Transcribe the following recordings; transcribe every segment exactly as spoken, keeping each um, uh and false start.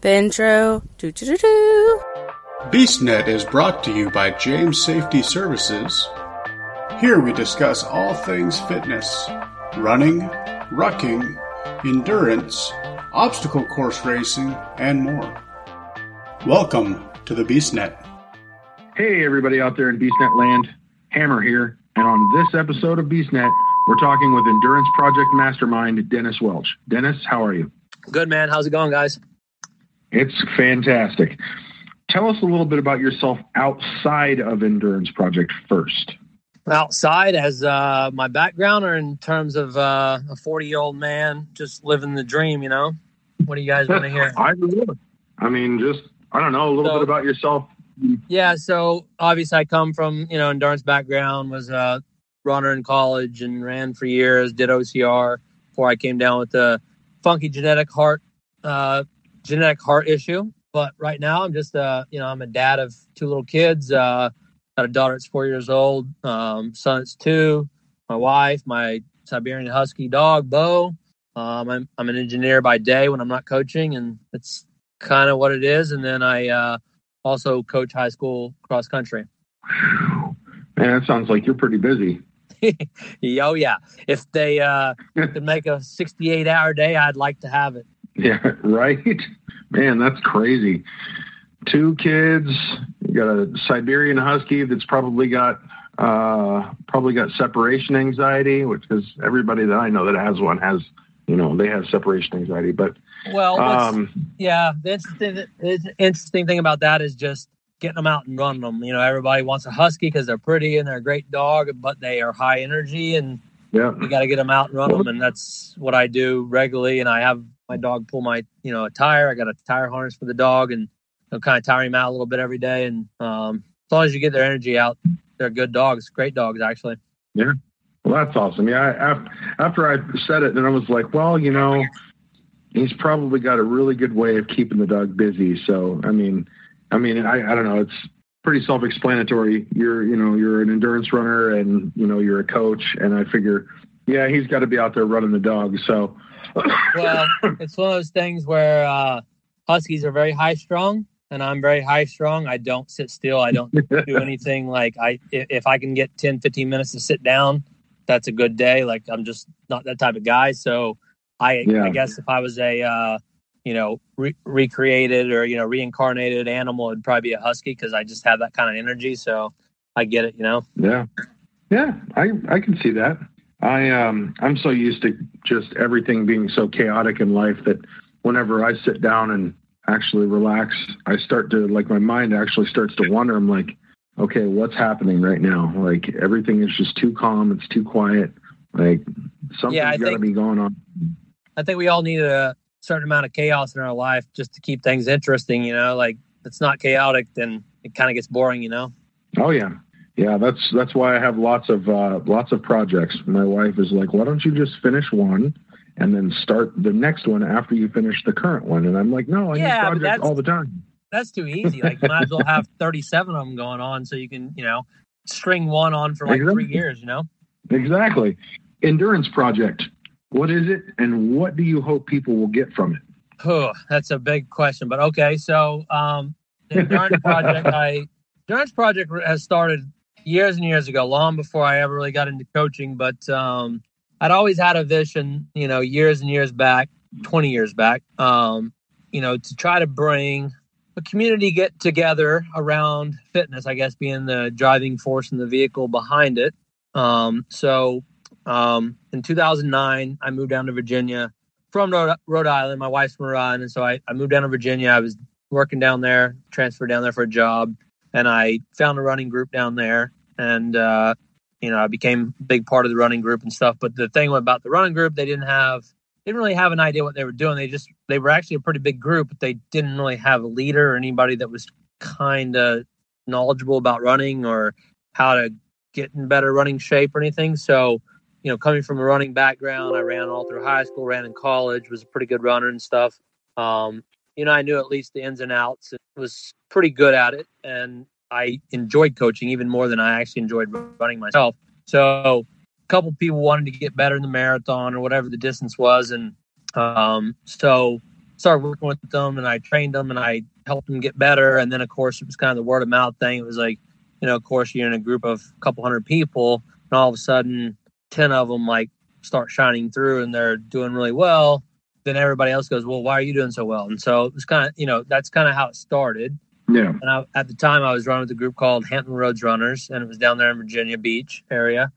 The intro. Do, do, do, do. BeastNet is brought to you by James Safety Services. Here we discuss all things fitness, running, rucking, endurance, obstacle course racing, and more. Welcome to the BeastNet. Hey everybody out there in BeastNet land, Hammer here, and on this episode of BeastNet, we're talking with Endurance Project Mastermind Dennis Welch. Dennis, how are you? Good, man. How's it going, guys? It's fantastic. Tell us a little bit about yourself outside of Endurance Project first. Outside, as uh, my background, or in terms of uh, a forty-year-old man just living the dream, you know? What do you guys want to hear? I, I mean, just, I don't know, a little so, bit about yourself. Yeah, so obviously I come from, you know, endurance background, was a runner in college and ran for years, did O C R before I came down with the funky genetic heart uh genetic heart issue. But right now I'm just uh you know I'm a dad of two little kids. Uh got a daughter that's four years old, um son that's two, my wife, my Siberian husky dog Bo. um I'm, I'm an engineer by day when I'm not coaching, and it's kind of what it is. And then I uh also coach high school cross country. Man, that sounds like you're pretty busy. Oh yeah, if they uh could make a sixty-eight hour day, I'd like to have it. Yeah, right, man. That's crazy. Two kids, you got a Siberian husky that's probably got uh probably got separation anxiety, which is everybody that I know that has one has, you know, they have separation anxiety. But well, um, yeah, the interesting, the interesting thing about that is just getting them out and running them. You know, everybody wants a husky because they're pretty and they're a great dog, but they are high energy, and yeah, you got to get them out and run them. And that's what I do regularly. And I have my dog pull my, you know, a tire. I got a tire harness for the dog, and I'll kind of tire him out a little bit every day. And um, as long as you get their energy out, they're good dogs, great dogs, actually. Yeah. Well, that's awesome. Yeah. I, after I said it, then I was like, well, you know, he's probably got a really good way of keeping the dog busy. So, I mean, I mean, I, I don't know. It's pretty self-explanatory. You're, you know, you're an endurance runner, and, you know, you're a coach. And I figure, yeah, he's got to be out there running the dog. So, well, it's one of those things where uh, huskies are very high strung, and I'm very high strung. I don't sit still. I don't do anything. Like I, if I can get ten, fifteen minutes to sit down, that's a good day. Like I'm just not that type of guy. So I, yeah. I guess if I was a, uh, you know, re- recreated or, you know, reincarnated animal, it'd probably be a husky, because I just have that kind of energy. So I get it, you know? Yeah. Yeah, I, I can see that. I, um, I'm so used to just everything being so chaotic in life that whenever I sit down and actually relax, I start to, like, my mind actually starts to wander. I'm like, okay, what's happening right now? Like, everything is just too calm. It's too quiet. Like, something's yeah, got to be going on. I think we all need a certain amount of chaos in our life just to keep things interesting, you know? Like, if it's not chaotic, then it kind of gets boring, you know? Oh, yeah. Yeah, that's that's why I have lots of uh, lots of projects. My wife is like, why don't you just finish one and then start the next one after you finish the current one? And I'm like, no, I yeah, need projects all the time. That's too easy. Like, you might as well have thirty-seven of them going on, so you can, you know, string one on for like exactly. three years, you know? Exactly. Endurance Project. What is it, and what do you hope people will get from it? Oh, that's a big question. But okay, so um, the Endurance Project, I Endurance Project has started years and years ago, long before I ever really got into coaching. But um, I'd always had a vision, you know, years and years back, twenty years back, um, you know, to try to bring a community get together around fitness, I guess, being the driving force and the vehicle behind it. Um, so. Um, in two thousand nine, I moved down to Virginia from Rhode, Rhode Island. My wife's from Rhode Island. And so I, I moved down to Virginia. I was working down there, transferred down there for a job. And I found a running group down there. And, uh, you know, I became a big part of the running group and stuff. But the thing about the running group, they didn't have, they didn't really have an idea what they were doing. They just, they were actually a pretty big group, but they didn't really have a leader or anybody that was kind of knowledgeable about running or how to get in better running shape or anything. So, you know, coming from a running background, I ran all through high school, ran in college, was a pretty good runner and stuff. Um, you know, I knew at least the ins and outs. It was pretty good at it. And I enjoyed coaching even more than I actually enjoyed running myself. So a couple people wanted to get better in the marathon or whatever the distance was. And um, so started working with them, and I trained them, and I helped them get better. And then, of course, it was kind of the word of mouth thing. It was like, you know, of course, you're in a group of a couple hundred people, and all of a sudden, ten of them, like, start shining through, and they're doing really well. Then everybody else goes, well, why are you doing so well? And so it was kind of, you know, that's kind of how it started. Yeah. And I, at the time, I was running with a group called Hampton Roads Runners, and it was down there in Virginia Beach area.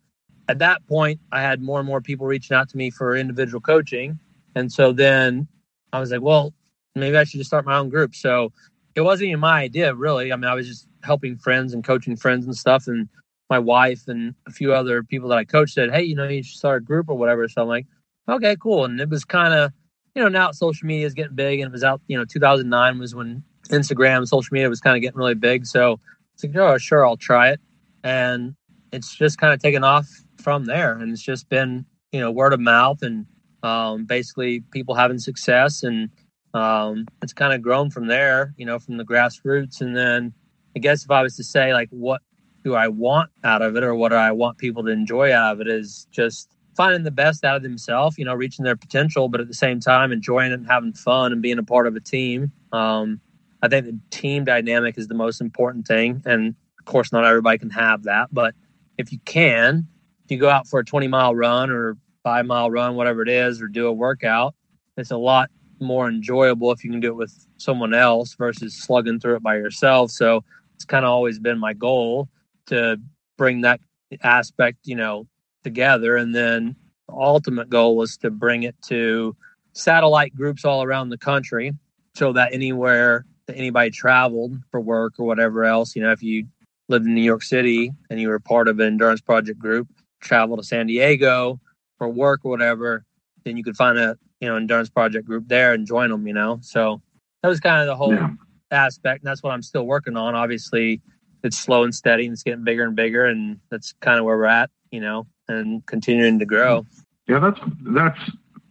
At that point, I had more and more people reaching out to me for individual coaching. And so then I was like, well, maybe I should just start my own group. So it wasn't even my idea, really. I mean, I was just helping friends and coaching friends and stuff. And my wife and a few other people that I coached said, hey, you know, you should start a group or whatever. So I'm like, okay, cool. And it was kind of, you know, now social media is getting big, and it was out, you know, two thousand nine was when Instagram and social media was kind of getting really big. So it's like, oh, sure, I'll try it. And it's just kind of taken off from there. And it's just been, you know, word of mouth and um, basically people having success. And um, it's kind of grown from there, you know, from the grassroots. And then I guess if I was to say, like, what do I want out of it, or what do I want people to enjoy out of it, is just finding the best out of themselves, you know, reaching their potential, but at the same time, enjoying it and having fun and being a part of a team. Um, I think the team dynamic is the most important thing. And of course, not everybody can have that, but if you can, if you go out for a twenty mile run or five mile run, whatever it is, or do a workout, it's a lot more enjoyable if you can do it with someone else versus slugging through it by yourself. So it's kind of always been my goal to bring that aspect, you know, together. And then the ultimate goal was to bring it to satellite groups all around the country, so that anywhere that anybody traveled for work or whatever else, you know, if you lived in New York City and you were part of an Endurance Project group, travel to San Diego for work or whatever, then you could find a, you know, Endurance Project group there and join them, you know. So that was kind of the whole yeah. aspect. And that's what I'm still working on. Obviously, it's slow and steady, and it's getting bigger and bigger. And that's kind of where we're at, you know, and continuing to grow. Yeah, that's that's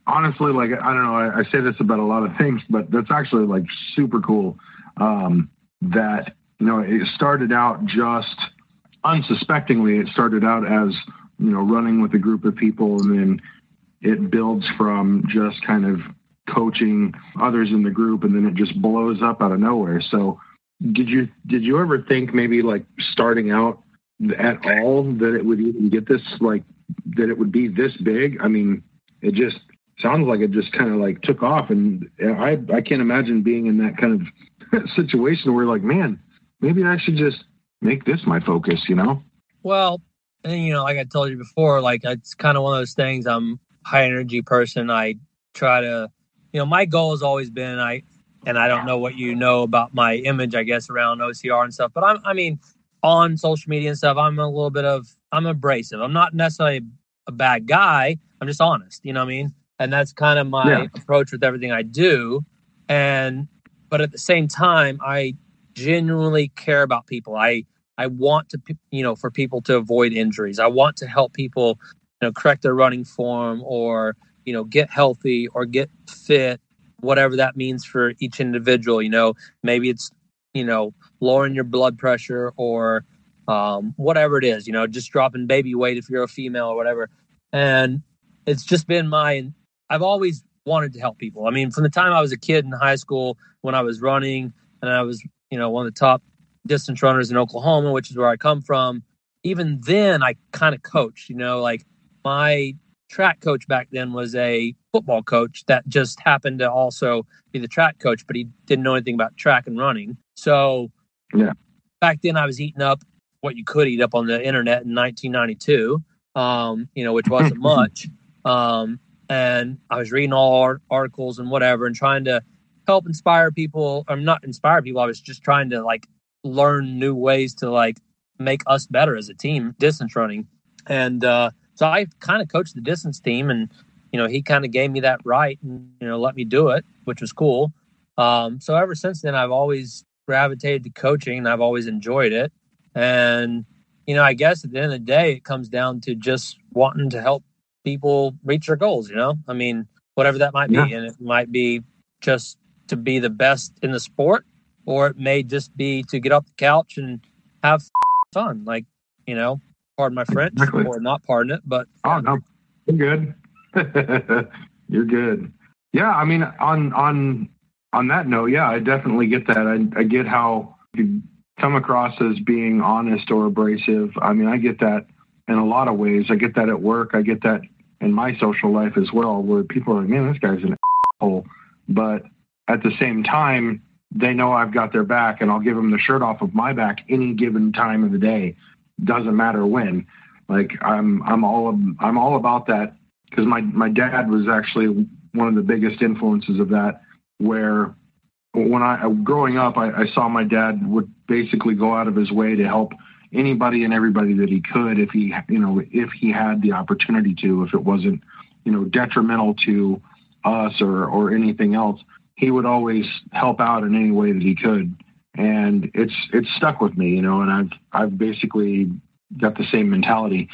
honestly, like, I don't know, I, I say this about a lot of things, but that's actually, like, super cool um, that, you know, it started out just unsuspectingly. It started out as, you know, running with a group of people, and then it builds from just kind of coaching others in the group, and then it just blows up out of nowhere. So did you did you ever think maybe, like, starting out at all that it would even get this, like, that it would be this big? I mean, it just sounds like it just kind of, like, took off, and I I can't imagine being in that kind of situation where, like, man, maybe I should just make this my focus, you know? Well, and, you know, like I told you before, like, it's kind of one of those things. I'm a high energy person. I try to, you know, my goal has always been, I and I don't know what you know about my image, I guess, around O C R and stuff, but I'm, I mean, on social media and stuff, I'm a little bit of, I'm abrasive. I'm not necessarily a bad guy. I'm just honest, you know what I mean? And that's kind of my yeah. approach with everything I do. And, but at the same time, I genuinely care about people. I, I want to, you know, for people to avoid injuries. I want to help people, you know, correct their running form, or, you know, get healthy or get fit, whatever that means for each individual. You know, maybe it's, you know, lowering your blood pressure, or um, whatever it is, you know, just dropping baby weight if you're a female or whatever. And it's just been my, I've always wanted to help people. I mean, from the time I was a kid in high school, when I was running, and I was, you know, one of the top distance runners in Oklahoma, which is where I come from. Even then, I kind of coached, you know, like my track coach back then was a football coach that just happened to also be the track coach, but he didn't know anything about track and running. So yeah, back then I was eating up what you could eat up on the internet in nineteen ninety-two, um, you know, which wasn't much. Um, and I was reading all art- articles and whatever, and trying to help inspire people. I'm not inspire people. I was just trying to, like, learn new ways to, like, make us better as a team, distance running. And uh, so I kind of coached the distance team, and, you know, he kind of gave me that right and, you know, let me do it, which was cool. Um, so ever since then, I've always gravitated to coaching, and I've always enjoyed it. And, you know, I guess at the end of the day, it comes down to just wanting to help people reach their goals, you know? I mean, whatever that might be. Yeah. And it might be just to be the best in the sport, or it may just be to get off the couch and have fun. Like, you know, pardon my French, exactly. Or not pardon it, but. Oh, no, you're good. You're good. Yeah, I mean, on on on that note, yeah, I definitely get that. I, I get how you come across as being honest or abrasive. I mean, I get that in a lot of ways. I get that at work. I get that in my social life as well, where people are like, man, this guy's an asshole. But at the same time, they know I've got their back, and I'll give them the shirt off of my back any given time of the day. Doesn't matter when. Like I'm, I'm all, I'm all about that, because my, my dad was actually one of the biggest influences of that, where when I, growing up, I, I saw my dad would basically go out of his way to help anybody and everybody that he could, if he, you know, if he had the opportunity to, if it wasn't, you know, detrimental to us or, or anything else, he would always help out in any way that he could. And it's, it's stuck with me, you know, and I've, I've basically got the same mentality.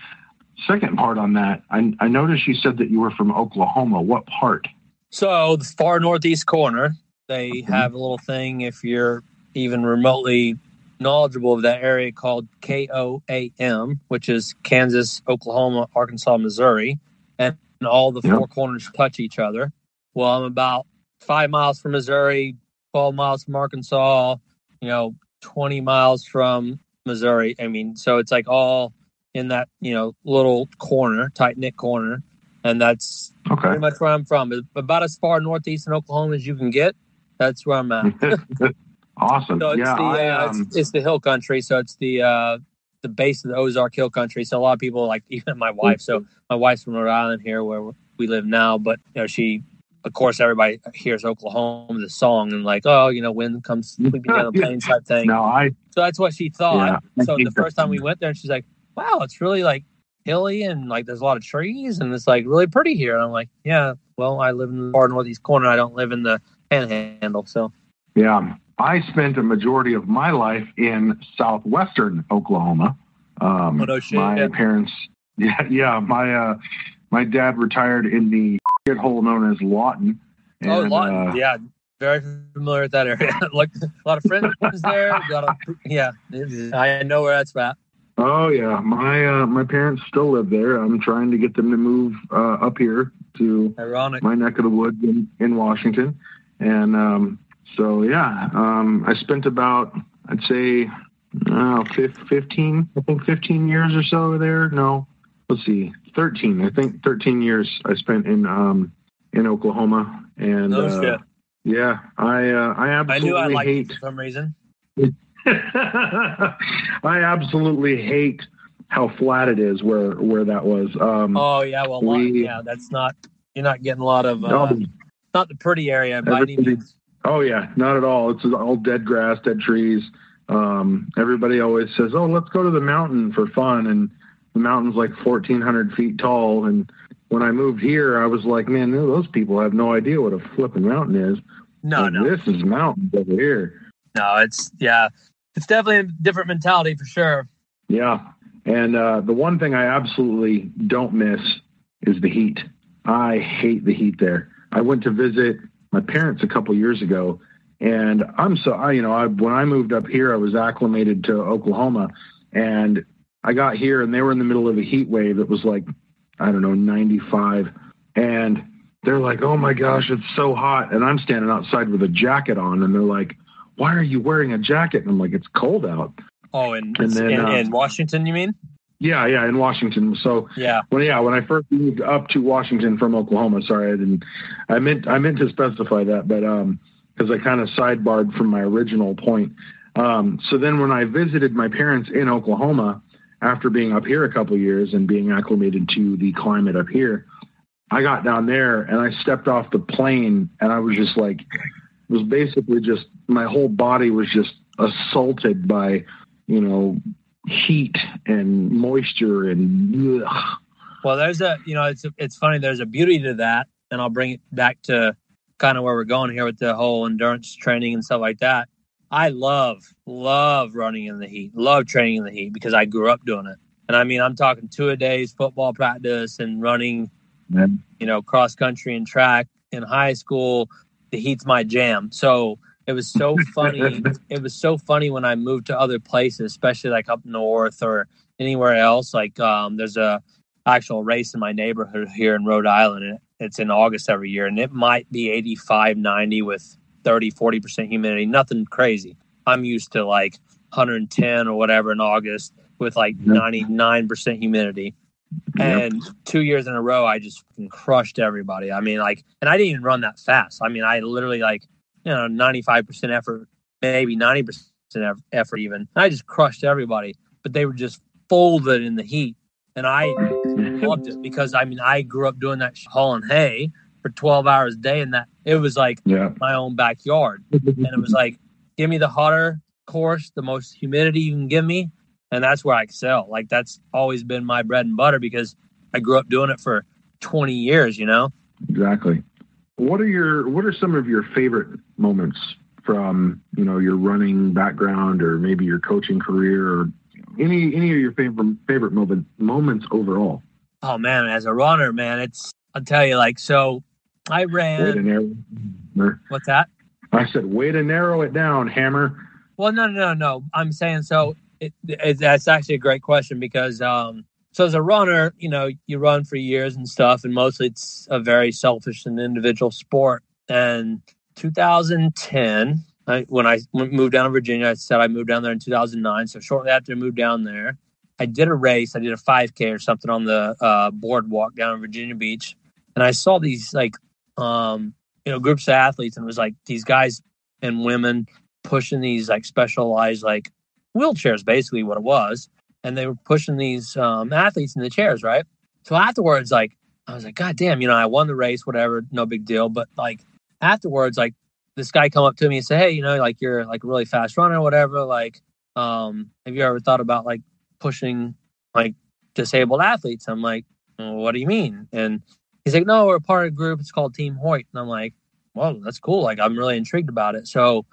Second part on that, I, I noticed you said that you were from Oklahoma. What part? So the far northeast corner, they mm-hmm. have a little thing, if you're even remotely knowledgeable of that area, called K O A M, which is Kansas, Oklahoma, Arkansas, Missouri, and all the yep. four corners touch each other. Well, I'm about five miles from Missouri, twelve miles from Arkansas, you know, twenty miles from Missouri. I mean, so it's like all in that, you know, little corner, tight knit corner. And that's okay. pretty much where I'm from. About as far northeast in Oklahoma as you can get. That's where I'm at. Awesome. So it's, yeah, the, I, uh, um... it's, it's the hill country. So it's the uh, the base of the Ozark hill country. So a lot of people, like even my wife. So my wife's from Rhode Island here where we live now. But, you know, she, of course, everybody hears Oklahoma, the song, and like, oh, you know, wind comes sweeping down the plains type thing. No, I. So that's what she thought. Yeah, so the first time we went there, she's like, wow, it's really like hilly and like there's a lot of trees and it's like really pretty here. And I'm like, yeah, well, I live in the far northeast corner. I don't live in the panhandle. So, yeah, I spent a majority of my life in southwestern Oklahoma. Um, oh, no shit, my yeah. parents, yeah, yeah, my uh, my dad retired in the shithole known as Lawton. And, oh, Lawton, uh, yeah, very familiar with that area. Like a lot of friends there. Got a, yeah, I know where that's at. Oh yeah, my uh, my parents still live there. I'm trying to get them to move uh, up here to Ironic. my neck of the woods in, in Washington, and um, so yeah, um, I spent about I'd say uh, fifteen, I think fifteen years or so over there. No, let's see, thirteen. I think thirteen years I spent in um, in Oklahoma, and oh, uh, shit. yeah, I uh, I absolutely I knew I liked hate it for some reason. It, I absolutely hate how flat it is where, where that was. Um, oh yeah, well, we, lot, yeah, that's not you're not getting a lot of uh, no, not the pretty area by any means. Oh yeah, not at all. It's all dead grass, dead trees. Um, everybody always says, "Oh, let's go to the mountain for fun," and the mountain's like fourteen hundred feet tall. And when I moved here, I was like, "Man, those people have no idea what a flipping mountain is." No, like, no, this is mountains over here. No, it's yeah. It's definitely a different mentality for sure. Yeah. And uh, the one thing I absolutely don't miss is the heat. I hate the heat there. I went to visit my parents a couple years ago, and I'm so, I, you know, I, when I moved up here, I was acclimated to Oklahoma, and I got here and they were in the middle of a heat wave. It was like, I don't know, ninety-five. And they're like, oh my gosh, it's so hot. And I'm standing outside with a jacket on, and they're like, why are you wearing a jacket? And I'm like, it's cold out. Oh, and, and then, in, uh, in Washington, you mean? Yeah, yeah, in Washington. So yeah, when yeah, when I first moved up to Washington from Oklahoma, sorry, I didn't. I meant I meant to specify that, but um, because I kind of sidebarred from my original point. Um, so then when I visited my parents in Oklahoma after being up here a couple of years and being acclimated to the climate up here, I got down there and I stepped off the plane and I was just like. It was basically just my whole body was just assaulted by, you know, heat and moisture and. Ugh. Well, there's a you know it's it's funny there's a beauty to that, and I'll bring it back to kind of where we're going here with the whole endurance training and stuff like that. I love love running in the heat, love training in the heat because I grew up doing it, and I mean I'm talking two a days football practice and running, yeah. you know, cross country and track in high school. The heat's my jam. So it was so funny. It was so funny when I moved to other places, especially like up north or anywhere else. Like um, there's a actual race in my neighborhood here in Rhode Island. It's in August every year, and it might be eighty-five, ninety with thirty, forty percent humidity, nothing crazy. I'm used to like one hundred ten or whatever in August with like yep. ninety-nine percent humidity. Yep. And two years in a row, I just crushed everybody. I mean, like, and I didn't even run that fast. I mean, I literally like, you know, ninety-five percent effort, maybe ninety percent effort even. And I just crushed everybody, but they were just folded in the heat. And I loved it because, I mean, I grew up doing that sh- hauling hay for twelve hours a day. And that it was like yeah. my own backyard. And it was like, give me the hotter course, the most humidity you can give me. And that's where I excel. Like, that's always been my bread and butter because I grew up doing it for twenty years, you know? Exactly. What are your, what are some of your favorite moments from, you know, your running background or maybe your coaching career or any, any of your favorite, favorite moment, moments overall? Oh man, as a runner, man, it's, I'll tell you, like, so I ran, what's that? I said, way to narrow it down, Hammer. Well, no, no, no, no. I'm saying, so it, it, that's actually a great question because, um, so as a runner, you know, you run for years and stuff, and mostly it's a very selfish and individual sport. And two thousand ten, I, when I moved down to Virginia, I said I moved down there in two thousand nine. So shortly after I moved down there, I did a race. I did a five K or something on the uh, boardwalk down in Virginia Beach. And I saw these like, um, you know, groups of athletes, and it was like these guys and women pushing these like specialized like wheelchairs, basically what it was. And they were pushing these um, athletes in the chairs, right? So afterwards, like, I was like, God damn, you know, I won the race, whatever, no big deal. But like afterwards, like this guy come up to me and say, hey, you know, like you're like a really fast runner or whatever. Like, um, have you ever thought about like pushing like disabled athletes? I'm like, well, what do you mean? And he's like, no, we're a part of a group. It's called Team Hoyt. And I'm like, well, that's cool. Like, I'm really intrigued about it. So,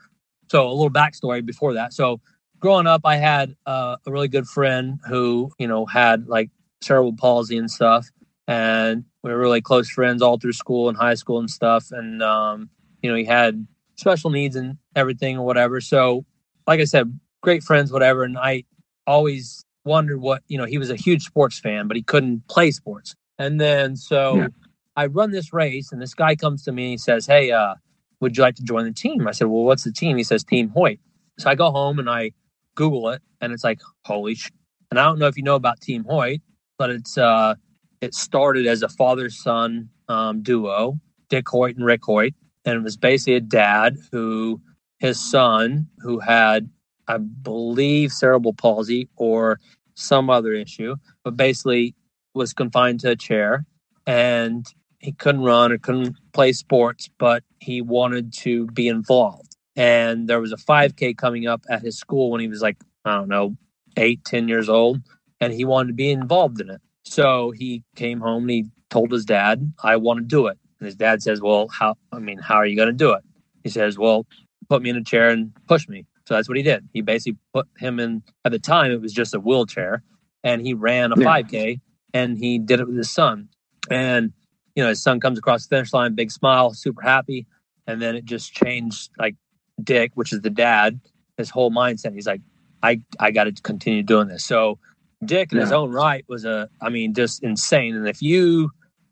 so a little backstory before that. So, growing up, I had uh, a really good friend who, you know, had like cerebral palsy and stuff. And we were really close friends all through school and high school and stuff. And, um, you know, he had special needs and everything or whatever. So, like I said, great friends, whatever. And I always wondered what, you know, he was a huge sports fan, but he couldn't play sports. And then so yeah. I run this race and this guy comes to me and he says, hey, uh, would you like to join the team? I said, well, what's the team? He says, Team Hoyt. So I go home and I Google it, and it's like, holy shit. And I don't know if you know about Team Hoyt, but it's uh, it started as a father-son um, duo, Dick Hoyt and Rick Hoyt. And it was basically a dad who, his son, who had, I believe, cerebral palsy or some other issue, but basically was confined to a chair. And he couldn't run or couldn't play sports, but he wanted to be involved. And there was a five K coming up at his school when he was like, I don't know, eight, ten years old. And he wanted to be involved in it. So he came home and he told his dad, I want to do it. And his dad says, well, how, I mean, how are you going to do it? He says, well, put me in a chair and push me. So that's what he did. He basically put him in, at the time, it was just a wheelchair. And he ran a yeah. five K and he did it with his son. And, you know, his son comes across the finish line, big smile, super happy. And then it just changed like, Dick, which is the dad, his whole mindset. He's like, I, I got to continue doing this. So Dick in yeah. his own right was a, I mean, just insane. And if you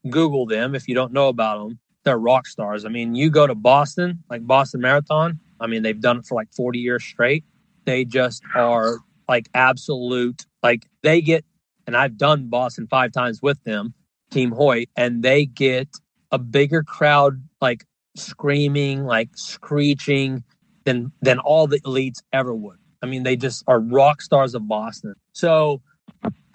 Google them, if you don't know about them, they're rock stars. I mean, you go to Boston, like Boston Marathon. I mean, they've done it for like forty years straight. They just are like absolute, like they get, and I've done Boston five times with them, Team Hoyt, and they get a bigger crowd, like screaming, like screeching, than than all the elites ever would. I mean, they just are rock stars of Boston. So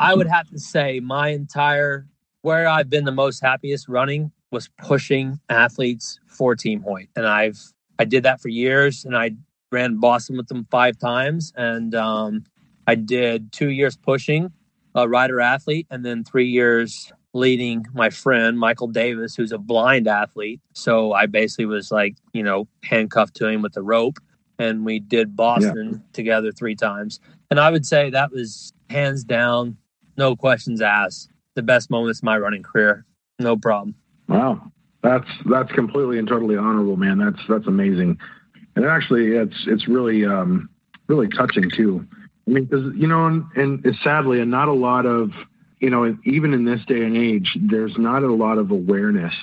I would have to say my entire, where I've been the most happiest running was pushing athletes for Team Hoyt. And I've, I did that for years and I ran Boston with them five times. And um, I did two years pushing a rider athlete and then three years leading my friend, Michael Davis, who's a blind athlete. So I basically was like, you know, handcuffed to him with a rope. And we did Boston yeah. together three times. And I would say that was hands down, no questions asked, the best moments of my running career. No problem. Wow. That's, that's completely and totally honorable, man. That's, that's amazing. And actually it's, it's really, um, really touching too. I mean, cause you know, and, and sadly, and not a lot of, you know, even in this day and age, there's not a lot of awareness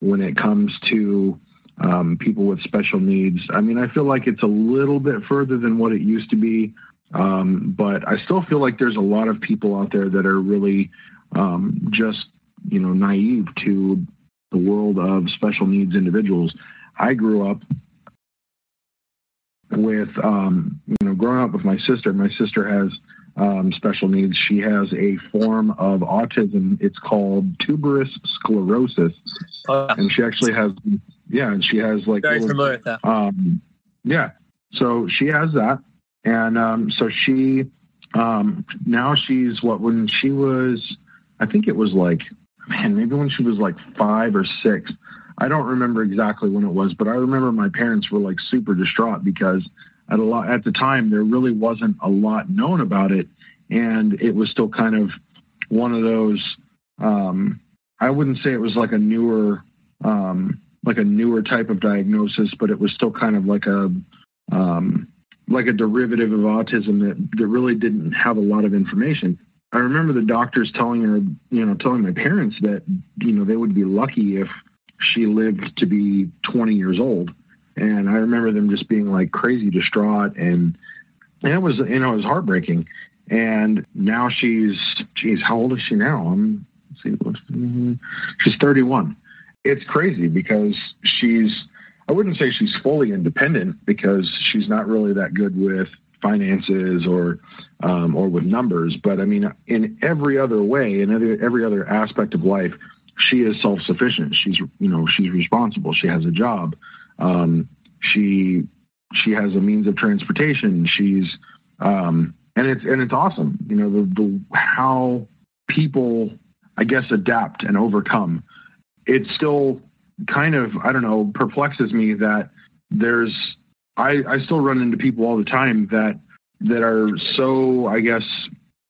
when it comes to um, people with special needs. I mean, I feel like it's a little bit further than what it used to be, um, but I still feel like there's a lot of people out there that are really um, just, you know, naive to the world of special needs individuals. I grew up with, um, you know, growing up with my sister. My sister has um, special needs. She has a form of autism. It's called tuberous sclerosis. Oh, yeah. And she actually has, yeah, and she has like, very familiar with that. Um, yeah. So she has that. And um, so she, um, now she's what, when she was, I think it was like, man, maybe when she was like five or six, I don't remember exactly when it was, but I remember my parents were like super distraught because at a lot at the time there really wasn't a lot known about it, and it was still kind of one of those. Um, I wouldn't say it was like a newer, um, like a newer type of diagnosis, but it was still kind of like a um, like a derivative of autism that, that really didn't have a lot of information. I remember the doctors telling her, you know, telling my parents that, you know, they would be lucky if she lived to be twenty years old. And I remember them just being like crazy distraught, and, and it was, you know, it was heartbreaking. And now she's, geez, how old is she now? I'm, let's see, what's, she's thirty-one. It's crazy because she's, I wouldn't say she's fully independent because she's not really that good with finances or, um, or with numbers. But I mean, in every other way, in every, every other aspect of life, she is self-sufficient. She's, you know, she's responsible. She has a job. Um, she, she has a means of transportation. She's, um, and it's, and it's awesome. You know, the, the, how people, I guess, adapt and overcome. It still kind of, I don't know, perplexes me that there's, I, I still run into people all the time that, that are so, I guess,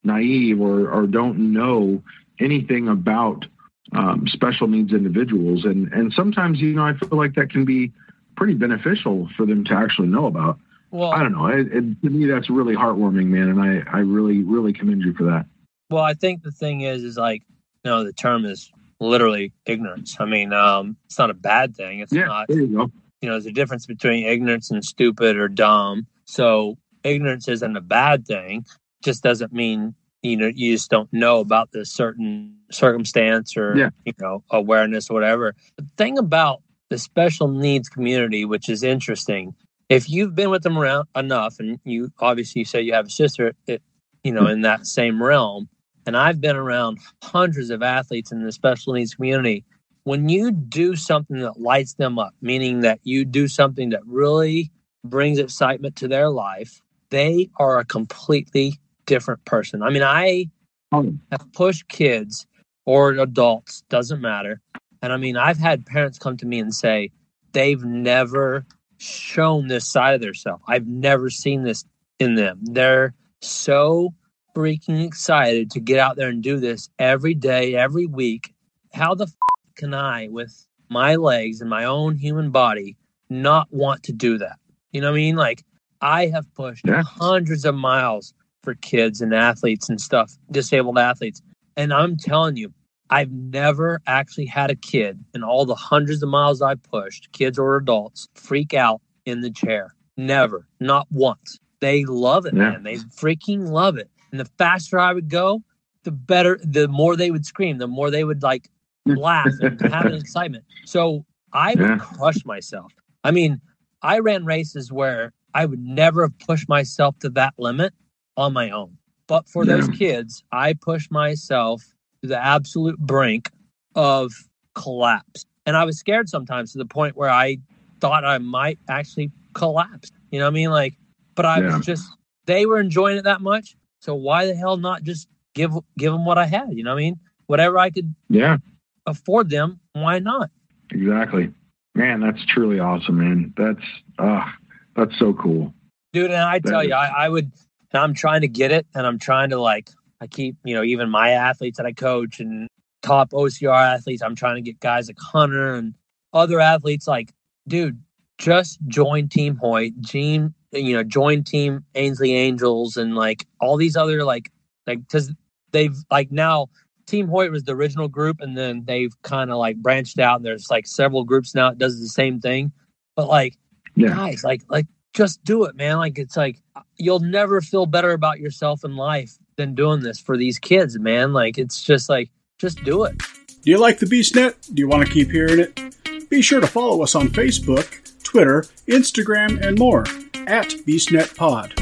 naive or, or don't know anything about Um, special needs individuals. And, and sometimes, you know, I feel like that can be pretty beneficial for them to actually know about. Well, I don't know. It, it, to me, that's really heartwarming, man. And I, I really, really commend you for that. Well, I think the thing is, is like, you know, the term is literally ignorance. I mean, um, it's not a bad thing. It's yeah, not, there you go. You know, there's a difference between ignorance and stupid or dumb. So ignorance isn't a bad thing. Just doesn't mean, you know, you just don't know about this certain circumstance or, yeah. you know, awareness or whatever. The thing about the special needs community, which is interesting, if you've been with them around enough, and you obviously say you have a sister, it, you know, in that same realm, and I've been around hundreds of athletes in the special needs community, when you do something that lights them up, meaning that you do something that really brings excitement to their life, they are a completely different person. I mean, I have pushed kids or adults, doesn't matter. And I mean, I've had parents come to me and say, they've never shown this side of themselves. I've never seen this in them. They're so freaking excited to get out there and do this every day, every week. How the f- can I, with my legs and my own human body, not want to do that? You know what I mean? Like, I have pushed yeah. hundreds of miles for kids and athletes and stuff, disabled athletes. And I'm telling you, I've never actually had a kid in all the hundreds of miles I pushed, kids or adults, freak out in the chair. Never. Not once. They love it, yeah. man. They freaking love it. And the faster I would go, the better, the more they would scream, the more they would like laugh and have an excitement. So I would yeah. crush myself. I mean, I ran races where I would never have pushed myself to that limit on my own. But for yeah. those kids, I pushed myself to the absolute brink of collapse. And I was scared sometimes to the point where I thought I might actually collapse. You know what I mean? Like, but I yeah. was just, they were enjoying it that much. So why the hell not just give, give them what I had? You know what I mean? Whatever I could yeah. afford them. Why not? Exactly. Man, that's truly awesome, man. That's, uh, that's so cool. Dude, and I that tell is- you, I, I would... And I'm trying to get it, and I'm trying to, like, I keep, you know, even my athletes that I coach and top O C R athletes, I'm trying to get guys like Hunter and other athletes like, dude, just join Team Hoyt, Gene, you know, join Team Ainsley Angels and, like, all these other, like, like because they've, like, now Team Hoyt was the original group, and then they've kind of like branched out, and there's like several groups now that does the same thing. But like, yeah. guys, like, like just do it, man. Like, it's like, you'll never feel better about yourself in life than doing this for these kids, man. Like, it's just like, just do it. Do you like the BeastNet? Do you want to keep hearing it? Be sure to follow us on Facebook, Twitter, Instagram, and more at BeastNet Pod.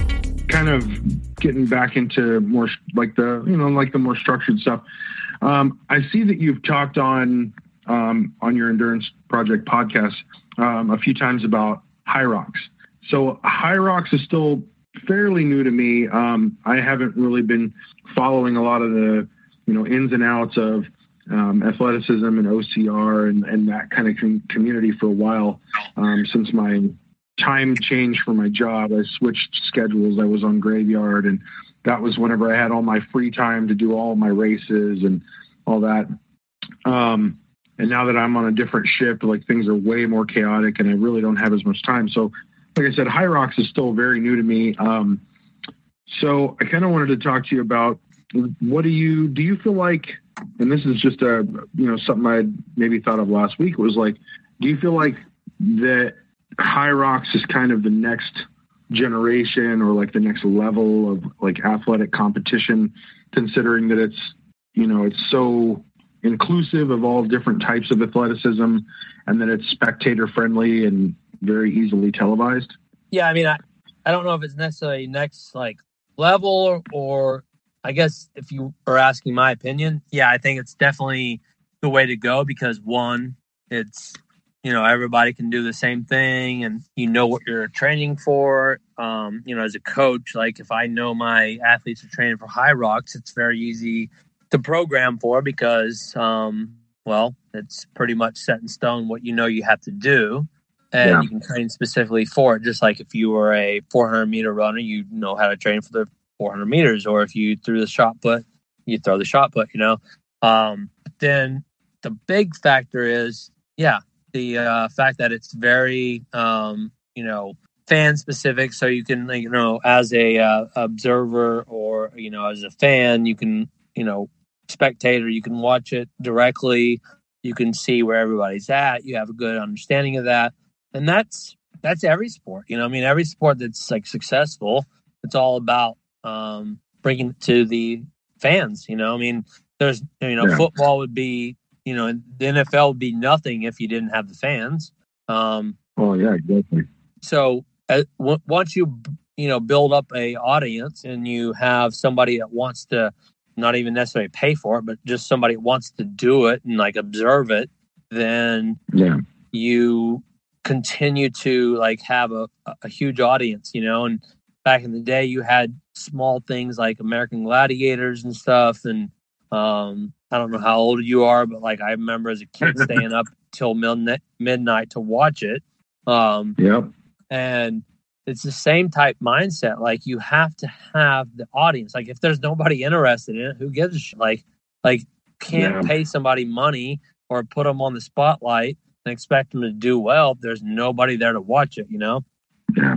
Kind of getting back into more like the, you know, like the more structured stuff. Um, I see that you've talked on, um, on your Endurance Project podcast um, a few times about Hyrox. So Hyrox is still fairly new to me. Um, I haven't really been following a lot of the, you know, ins and outs of um, athleticism and O C R and, and that kind of com- community for a while. Um, since my time changed for my job, I switched schedules. I was on Graveyard, and that was whenever I had all my free time to do all my races and all that. Um, and now that I'm on a different shift, like, things are way more chaotic, and I really don't have as much time. So like I said, Hyrox is still very new to me. Um, so I kind of wanted to talk to you about, what do you, do you feel like, and this is just a, you know, something I maybe thought of last week, was like, do you feel like that Hyrox is kind of the next generation, or like the next level of like athletic competition, considering that it's, you know, it's so inclusive of all different types of athleticism, and that it's spectator friendly and very easily televised? Yeah, I mean, I, I don't know if it's necessarily next like level, or I guess if you are asking my opinion, yeah, I think it's definitely the way to go, because one, it's, you know, everybody can do the same thing, and you know what you're training for. Um, you know, as a coach, like, if I know my athletes are training for Hyrox, it's very easy to program for, because, um, well, it's pretty much set in stone what you know you have to do. And yeah. you can train specifically for it. Just like if you were a four hundred meter runner, you know how to train for the four hundred meters. Or if you threw the shot put, you throw the shot put, you know. Um, but then the big factor is, yeah, the uh, fact that it's very, um, you know, fan specific. So you can, you know, as a uh, observer, or, you know, as a fan, you can, you know, spectator, you can watch it directly. You can see where everybody's at. You have a good understanding of that. And that's that's every sport, you know. I mean, every sport that's like successful, it's all about um, bringing it to the fans. You know, I mean, there's you know, yeah. football would be, you know, the N F L would be nothing if you didn't have the fans. Um, oh yeah, exactly. So uh, w- once you you know build up a audience, and you have somebody that wants to, not even necessarily pay for it, but just somebody that wants to do it and like observe it, then yeah, you continue to like have a, a huge audience, you know. And back in the day, you had small things like American Gladiators and stuff. And um, I don't know how old you are, but like, I remember as a kid staying up till mil- midnight to watch it. Um, yep. And it's the same type mindset. Like, you have to have the audience. Like, if there's nobody interested in it, who gives a shit? Like, like can't yeah. pay somebody money or put them on the spotlight and expect them to do well. There's nobody there to watch it, you know? Yeah.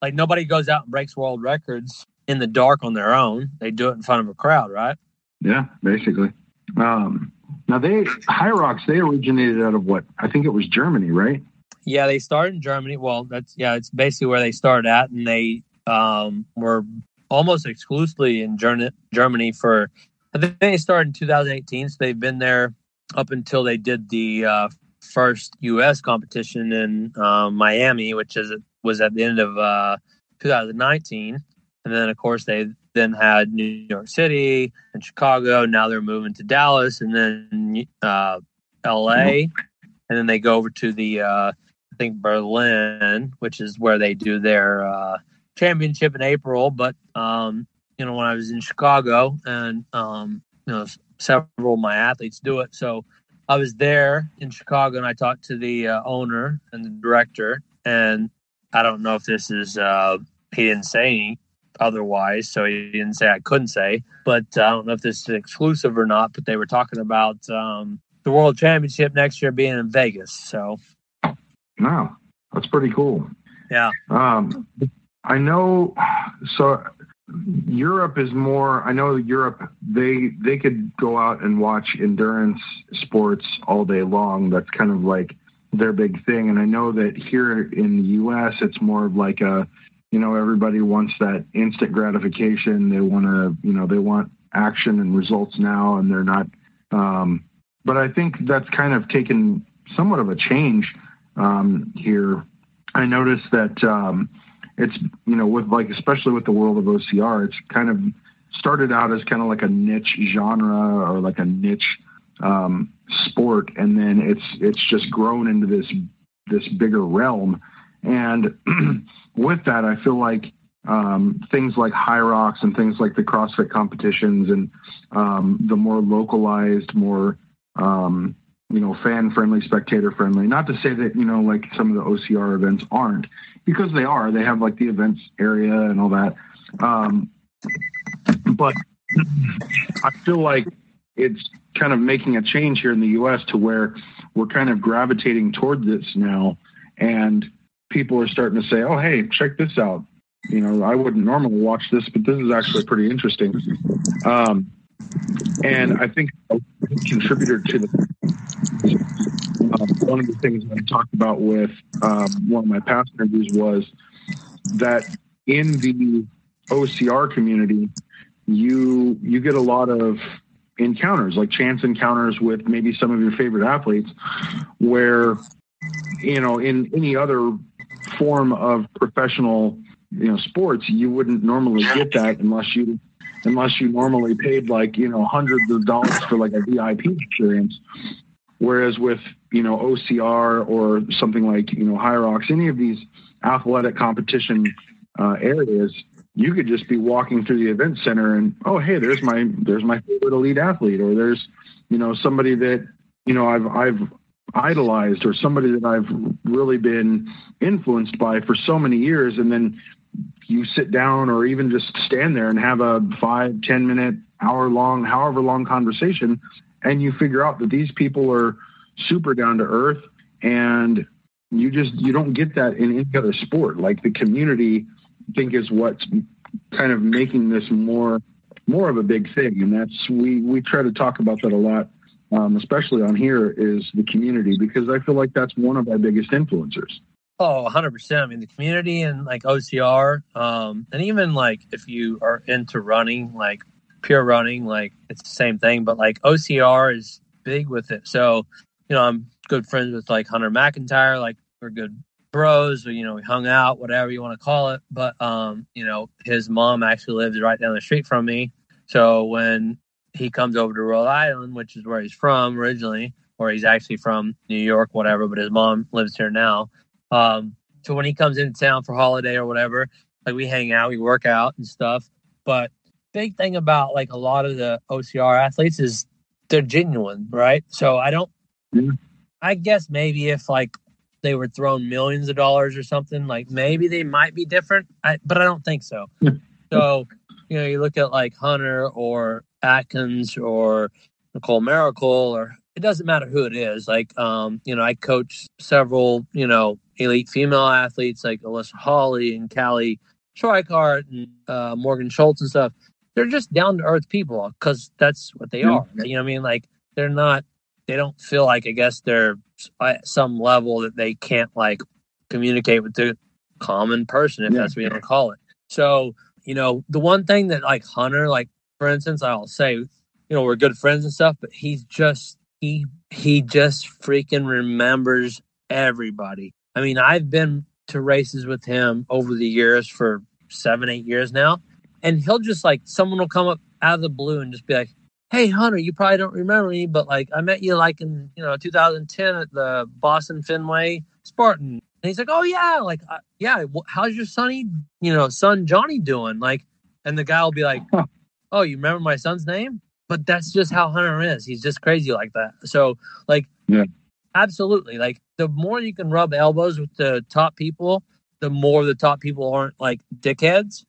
Like, nobody goes out and breaks world records in the dark on their own. They do it in front of a crowd, right? Yeah, basically. Um, now, they Hyrox, they originated out of what? I think it was Germany, right? Yeah, they started in Germany. Well, that's, yeah, it's basically where they started at. And they um, were almost exclusively in Ger- Germany for, I think they started in two thousand eighteen. So they've been there up until they did the uh, first U S competition in uh, Miami, which is was at the end of uh, two thousand nineteen. And then, of course, they then had New York City and Chicago. Now they're moving to Dallas, and then uh, L A. And then they go over to the, uh, I think, Berlin, which is where they do their uh, championship in April. But, um, you know, when I was in Chicago, and, um, you know, several of my athletes do it. So I was there in Chicago, and I talked to the uh, owner and the director. And I don't know if this is, uh, he didn't say otherwise, so he didn't say I couldn't say, but I don't know if this is exclusive or not, but they were talking about um, the World Championship next year being in Vegas. So, wow, that's pretty cool. Yeah. Um, I know, so Europe is more, I know Europe, they they could go out and watch endurance sports all day long. That's kind of like their big thing. And I know that here in the U S, it's more of like a, you know, everybody wants that instant gratification. They want to, you know, they want action and results now, and they're not. Um, but I think that's kind of taken somewhat of a change um, here. I noticed that um, it's, you know, with like, especially with the world of O C R, it's kind of started out as kind of like a niche genre or like a niche um, sport. And then it's, it's just grown into this, this bigger realm. And with that, I feel like um, things like Hyrox and things like the CrossFit competitions and um, the more localized, more, um, you know, fan-friendly, spectator-friendly. Not to say that, you know, like some of the O C R events aren't, because they are. They have, like, the events area and all that. Um, but I feel like it's kind of making a change here in the U S to where we're kind of gravitating toward this now, and people are starting to say, oh, hey, check this out. You know, I wouldn't normally watch this, but this is actually pretty interesting. Um, and I think a contributor to the Uh, one of the things I talked about with um, one of my past interviews was that in the O C R community, you you get a lot of encounters, like chance encounters with maybe some of your favorite athletes, where, you know, in any other form of professional, you know, sports, you wouldn't normally get that unless you unless you normally paid like, you know, hundreds of dollars for like a V I P experience. Whereas with, you know, O C R or something like, you know, Hyrox, any of these athletic competition uh, areas, you could just be walking through the event center and, oh, hey, there's my there's my favorite elite athlete, or there's, you know, somebody that, you know, I've I've idolized, or somebody that I've really been influenced by for so many years. And then you sit down or even just stand there and have a five, ten minute, hour long, however long conversation. And you figure out that these people are super down to earth, and you just, you don't get that in any other sport. Like the community, I think, is what's kind of making this more, more of a big thing. And that's, we, we try to talk about that a lot, um, especially on here, is the community, because I feel like that's one of our biggest influencers. Oh, a hundred percent. I mean, the community and like O C R, um, and even like if you are into running, like, pure running, like it's the same thing, but like O C R is big with it. So, you know, I'm good friends with like Hunter McIntyre, like we're good bros, or, you know, we hung out, whatever you want to call it. But, um, you know, his mom actually lives right down the street from me. So when he comes over to Rhode Island, which is where he's from originally, or he's actually from New York, whatever, but his mom lives here now. Um, so when he comes into town for holiday or whatever, like we hang out, we work out and stuff. But big thing about like a lot of the O C R athletes is they're genuine, right? So I don't, yeah. I guess maybe if like they were thrown millions of dollars or something, like maybe they might be different, I, but I don't think so. Yeah. So, you know, you look at like Hunter or Atkins or Nicole Maracle, or it doesn't matter who it is. Like, um, you know, I coach several, you know, elite female athletes like Alyssa Hawley and Callie Trikart and uh, Morgan Schultz and stuff. They're just down-to-earth people, because that's what they are. You know what I mean? Like, they're not, they don't feel like, I guess, they're at some level that they can't, like, communicate with the common person, if yeah. that's what you want to call it. So, you know, the one thing that, like, Hunter, like, for instance, I'll say, you know, we're good friends and stuff, but he's just, he he just freaking remembers everybody. I mean, I've been to races with him over the years for seven, eight years now. And he'll just like, someone will come up out of the blue and just be like, hey, Hunter, you probably don't remember me, but like I met you like in, you know, two thousand ten at the Boston Fenway Spartan. And he's like, oh yeah. Like, uh, yeah. How's your sonny, you know, son, Johnny doing? Like, and the guy will be like, oh, you remember my son's name? But that's just how Hunter is. He's just crazy like that. So like, yeah. Absolutely. Like the more you can rub elbows with the top people, the more the top people aren't like dickheads.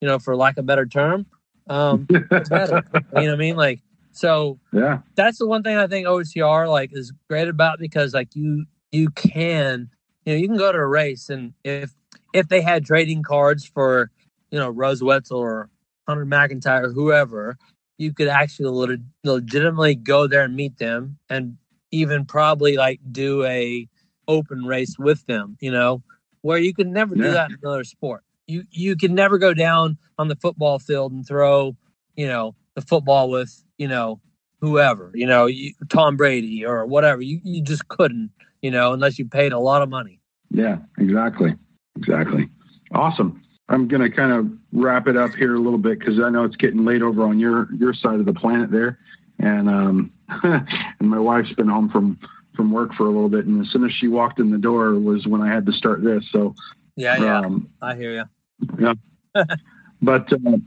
You know, for lack of a better term, um, it's better. You know what I mean? Like, so yeah, that's the one thing I think O C R like is great about, because like you, you can, you know, you can go to a race, and if, if they had trading cards for, you know, Rose Wetzel or Hunter McIntyre, whoever, you could actually le- legitimately go there and meet them, and even probably like do a open race with them, you know, where you could never yeah. do that in another sport. You you can never go down on the football field and throw, you know, the football with, you know, whoever, you know, you, Tom Brady or whatever. You you just couldn't, you know, unless you paid a lot of money. Yeah, exactly. Exactly. Awesome. I'm going to kind of wrap it up here a little bit because I know it's getting late over on your, your side of the planet there. And um, and my wife's been home from, from work for a little bit. And as soon as she walked in the door was when I had to start this. So yeah, yeah, um, I hear you. Yeah. But uh,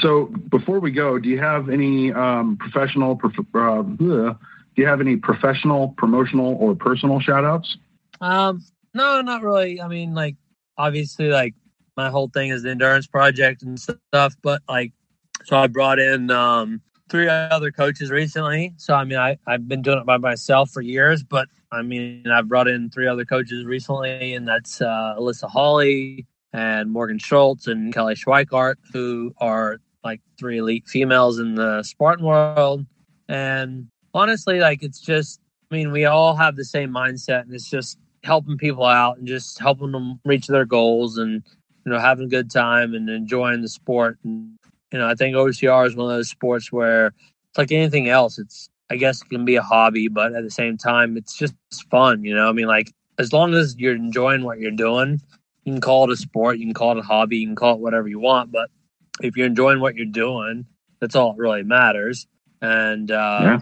so before we go, do you have any um, professional, prof- uh, do you have any professional, promotional, or personal shout outs? Um, no, not really. I mean, like, obviously, like, my whole thing is the Endurance Project and stuff, but like, so I brought in um, three other coaches recently. So, I mean, I, I've been doing it by myself for years, but I mean, I've brought in three other coaches recently, and that's uh, Alyssa Hawley and Morgan Schultz and Kelly Schweikert, who are like three elite females in the Spartan world. And honestly, like, it's just, I mean, we all have the same mindset, and it's just helping people out and just helping them reach their goals and, you know, having a good time and enjoying the sport. And, you know, I think O C R is one of those sports where it's like anything else. It's, I guess it can be a hobby, but at the same time, it's just fun. You know, I mean, like, as long as you're enjoying what you're doing, you can call it a sport, you can call it a hobby, you can call it whatever you want. But if you're enjoying what you're doing, that's all that really matters. And, uh, yeah.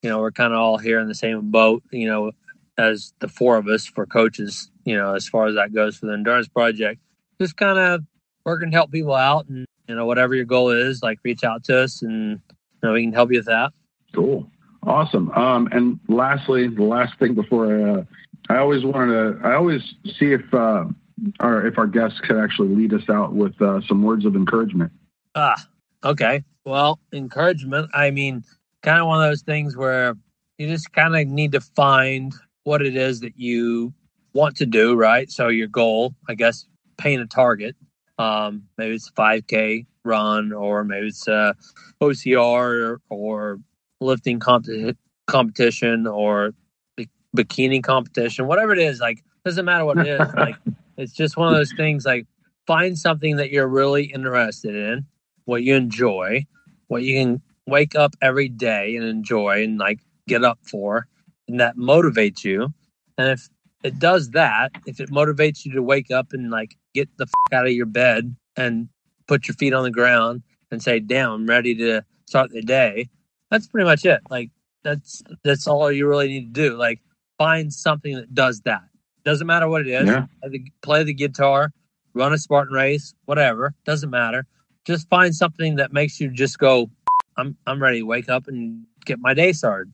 you know, we're kind of all here in the same boat, you know, as the four of us for coaches, you know, as far as that goes for the Endurance Project. Just kind of work and help people out, and, you know, whatever your goal is, like, reach out to us, and, you know, we can help you with that. Cool. Awesome. Um, and lastly, the last thing before, uh, I always wanted to, I always see if, uh, or if our guests could actually lead us out with uh, some words of encouragement. Ah, okay. Well, encouragement, I mean, kind of one of those things where you just kind of need to find what it is that you want to do, right? So your goal, I guess, paint a target. Um, maybe it's a five K run, or maybe it's a O C R, or, or lifting comp- competition, or b- bikini competition. Whatever it is, like, doesn't matter what it is. Like, it's just one of those things. Like, find something that you're really interested in, what you enjoy, what you can wake up every day and enjoy, and like get up for, and that motivates you. And if it does that, if it motivates you to wake up and like get the f- out of your bed and put your feet on the ground and say, damn, I'm ready to start the day. That's pretty much it. Like, that's, that's all you really need to do. Like, find something that does that. Doesn't matter what it is. Yeah. Play the guitar, run a Spartan race, whatever. Doesn't matter. Just find something that makes you just go, I'm, I'm ready to wake up and get my day started.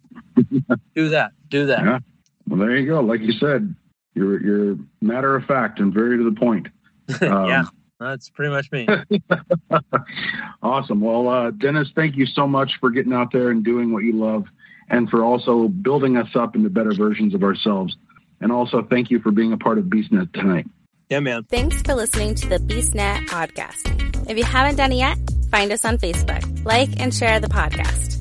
Do that. Do that. Yeah. Well, there you go. Like you said, you're you're matter of fact and very to the point. Um, yeah, that's pretty much me. Awesome. Well, uh, Dennis, thank you so much for getting out there and doing what you love, and for also building us up into better versions of ourselves. And also, thank you for being a part of BeastNet tonight. Yeah, man. Thanks for listening to the BeastNet podcast. If you haven't done it yet, find us on Facebook. Like and share the podcast.